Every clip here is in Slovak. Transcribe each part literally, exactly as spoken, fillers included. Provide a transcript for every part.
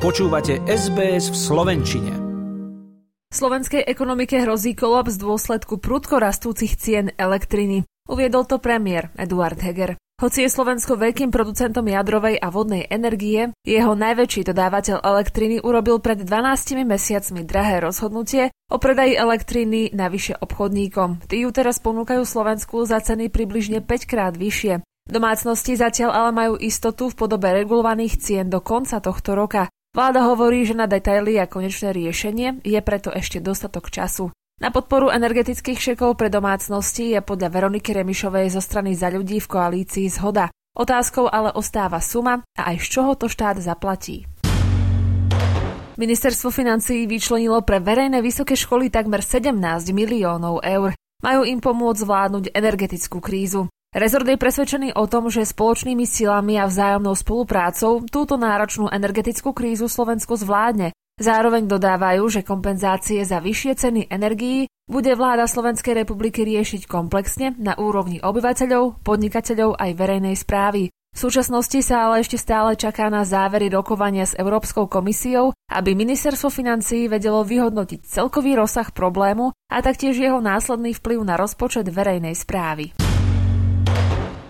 Počúvate es bé es v slovenčine. Slovenskej ekonomike hrozí kolaps v dôsledku prudko rastúcich cien elektriny. Uviedol to premiér Eduard Heger. Hoci je Slovensko veľkým producentom jadrovej a vodnej energie, jeho najväčší dodávateľ elektriny urobil pred dvanástimi mesiacmi drahé rozhodnutie o predaji elektriny navyše obchodníkom. Tí ju teraz ponúkajú Slovensku za ceny približne päťkrát vyššie. Domácnosti zatiaľ ale majú istotu v podobe regulovaných cien do konca tohto roka. Vláda hovorí, že na detaily a konečné riešenie je preto ešte dostatok času. Na podporu energetických šekov pre domácnosti je podľa Veroniky Remišovej zo strany Za ľudí v koalícii zhoda. Otázkou ale ostáva suma a aj z čoho to štát zaplatí. Ministerstvo financií vyčlenilo pre verejné vysoké školy takmer sedemnásť miliónov eur. Majú im pomôcť zvládnuť energetickú krízu. Rezort je presvedčený o tom, že spoločnými silami a vzájomnou spoluprácou túto náročnú energetickú krízu Slovensko zvládne. Zároveň dodávajú, že kompenzácie za vyššie ceny energií bude vláda Slovenskej republiky riešiť komplexne na úrovni obyvateľov, podnikateľov aj verejnej správy. V súčasnosti sa ale ešte stále čaká na závery rokovania s Európskou komisiou, aby ministerstvo financií vedelo vyhodnotiť celkový rozsah problému a taktiež jeho následný vplyv na rozpočet verejnej správy.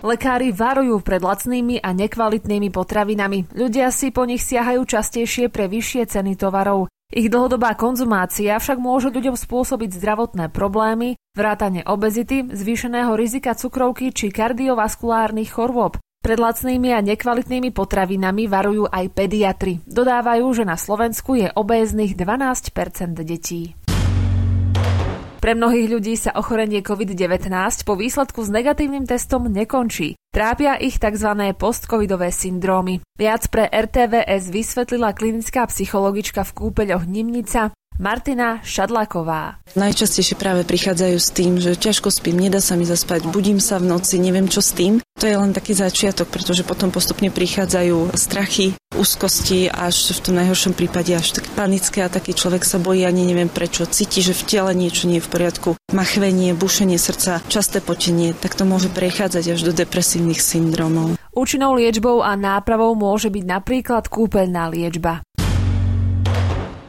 Lekári varujú pred lacnými a nekvalitnými potravinami. Ľudia si po nich siahajú častejšie pre vyššie ceny tovarov. Ich dlhodobá konzumácia však môže ľuďom spôsobiť zdravotné problémy, vrátane obezity, zvýšeného rizika cukrovky či kardiovaskulárnych chorôb. Pred lacnými a nekvalitnými potravinami varujú aj pediatri. Dodávajú, že na Slovensku je obéznych dvanásť percent detí. Pre mnohých ľudí sa ochorenie covid devätnásť po výsledku s negatívnym testom nekončí. Trápia ich tzv. Post-covidové syndrómy. Viac pre er té vé es vysvetlila klinická psychologička v Kúpeľoch Nimnica Martina Šadláková. Najčastejšie práve prichádzajú s tým, že ťažko spím, nedá sa mi zaspať, budím sa v noci, neviem čo s tým. To je len taký začiatok, pretože potom postupne prichádzajú strachy, úzkosti, až v tom najhoršom prípade až tak panické a taký človek sa bojí, ani neviem prečo, cíti, že v tele niečo nie je v poriadku, machvenie, bušenie srdca, časté potenie, tak to môže prechádzať až do depresívnych syndrómov. Účinnou liečbou a nápravou môže byť napríklad kúpeľná liečba.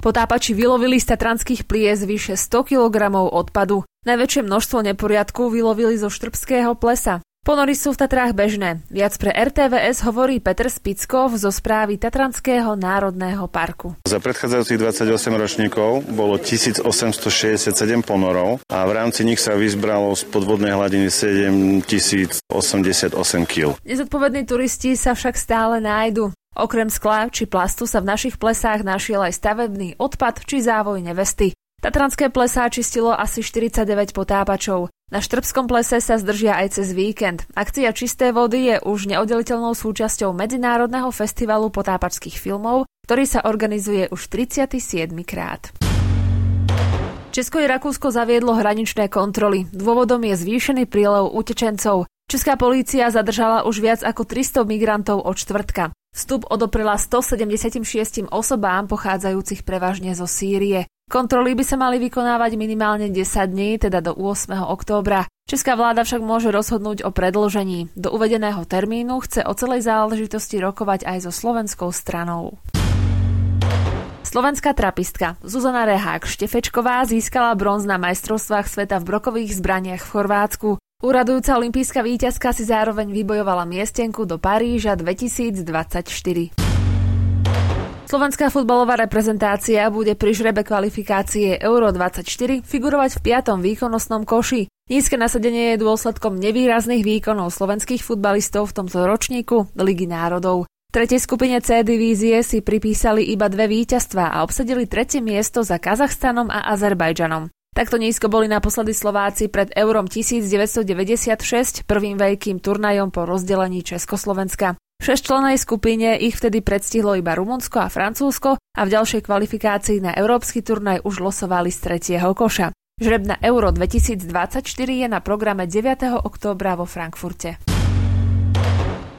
Potápači vylovili z tatranských plies vyše sto kilogramov odpadu. Najväčšie množstvo neporiadku vylovili zo štrbského plesa. Ponory sú v Tatrách bežné. Viac pre er té vé es hovorí Petr Spickov zo správy Tatranského národného parku. Za predchádzajúcich dvadsaťosem ročníkov bolo tisícosemstošesťdesiatsedem ponorov a v rámci nich sa vyzbralo z podvodnej hladiny sedemtisícosemdesiatosem kíl. Nezodpovední turisti sa však stále nájdu. Okrem skla či plastu sa v našich plesách našiel aj stavebný odpad či závoj nevesty. Tatranské plesá čistilo asi štyridsaťdeväť potápačov. Na Štrbskom plese sa zdržia aj cez víkend. Akcia Čisté vody je už neoddeliteľnou súčasťou Medzinárodného festivalu potápačských filmov, ktorý sa organizuje už tridsiaty siedmy krát. Česko i Rakúsko zaviedlo hraničné kontroly. Dôvodom je zvýšený prílev utečencov. Česká polícia zadržala už viac ako tristo migrantov od štvrtka. Vstup odoprela stosedemdesiatšesť osobám pochádzajúcich prevažne zo Sýrie. Kontroly by sa mali vykonávať minimálne desať dní, teda do ôsmeho októbra. Česká vláda však môže rozhodnúť o predĺžení. Do uvedeného termínu chce o celej záležitosti rokovať aj so slovenskou stranou. Slovenská trapistka Zuzana Rehák Štefečková získala bronz na majstrovstvách sveta v brokových zbraniach v Chorvátsku. Uradujúca olympijská víťazka si zároveň vybojovala miestenku do Paríža dvetisícdvadsaťštyri. Slovenská futbalová reprezentácia bude pri žrebe kvalifikácie Euro dvadsaťštyri figurovať v piatom výkonnostnom koši. Nízke nasadenie je dôsledkom nevýrazných výkonov slovenských futbalistov v tomto ročníku Ligy národov. V tretej skupine C divízie si pripísali iba dve víťazstvá a obsadili tretie miesto za Kazachstanom a Azerbajdžanom. Takto nízko boli naposledy Slováci pred Eurom devätnásťstodeväťdesiatšesť, prvým veľkým turnajom po rozdelení Československa. V šesťčlennej skupine ich vtedy predstihlo iba Rumunsko a Francúzsko a v ďalšej kvalifikácii na európsky turnaj už losovali z tretieho koša. Žreb na Euro dvetisícdvadsaťštyri je na programe deviateho októbra vo Frankfurte.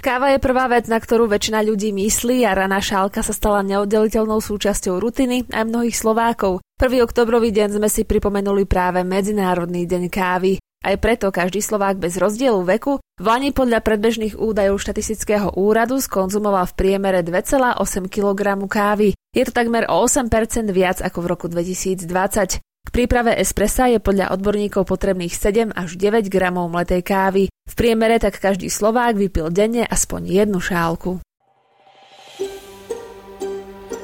Káva je prvá vec, na ktorú väčšina ľudí myslí a raná šálka sa stala neoddeliteľnou súčasťou rutiny aj mnohých Slovákov. prvý októbrový deň sme si pripomenuli práve Medzinárodný deň kávy. Aj preto každý Slovák bez rozdielu veku v lani podľa predbežných údajov štatistického úradu skonzumoval v priemere dva celé osem kilogramov kávy. Je to takmer o osem percent viac ako v roku dvetisícdvadsať. K príprave espressa je podľa odborníkov potrebných sedem až deväť gramov mletej kávy. V priemere tak každý Slovák vypil denne aspoň jednu šálku.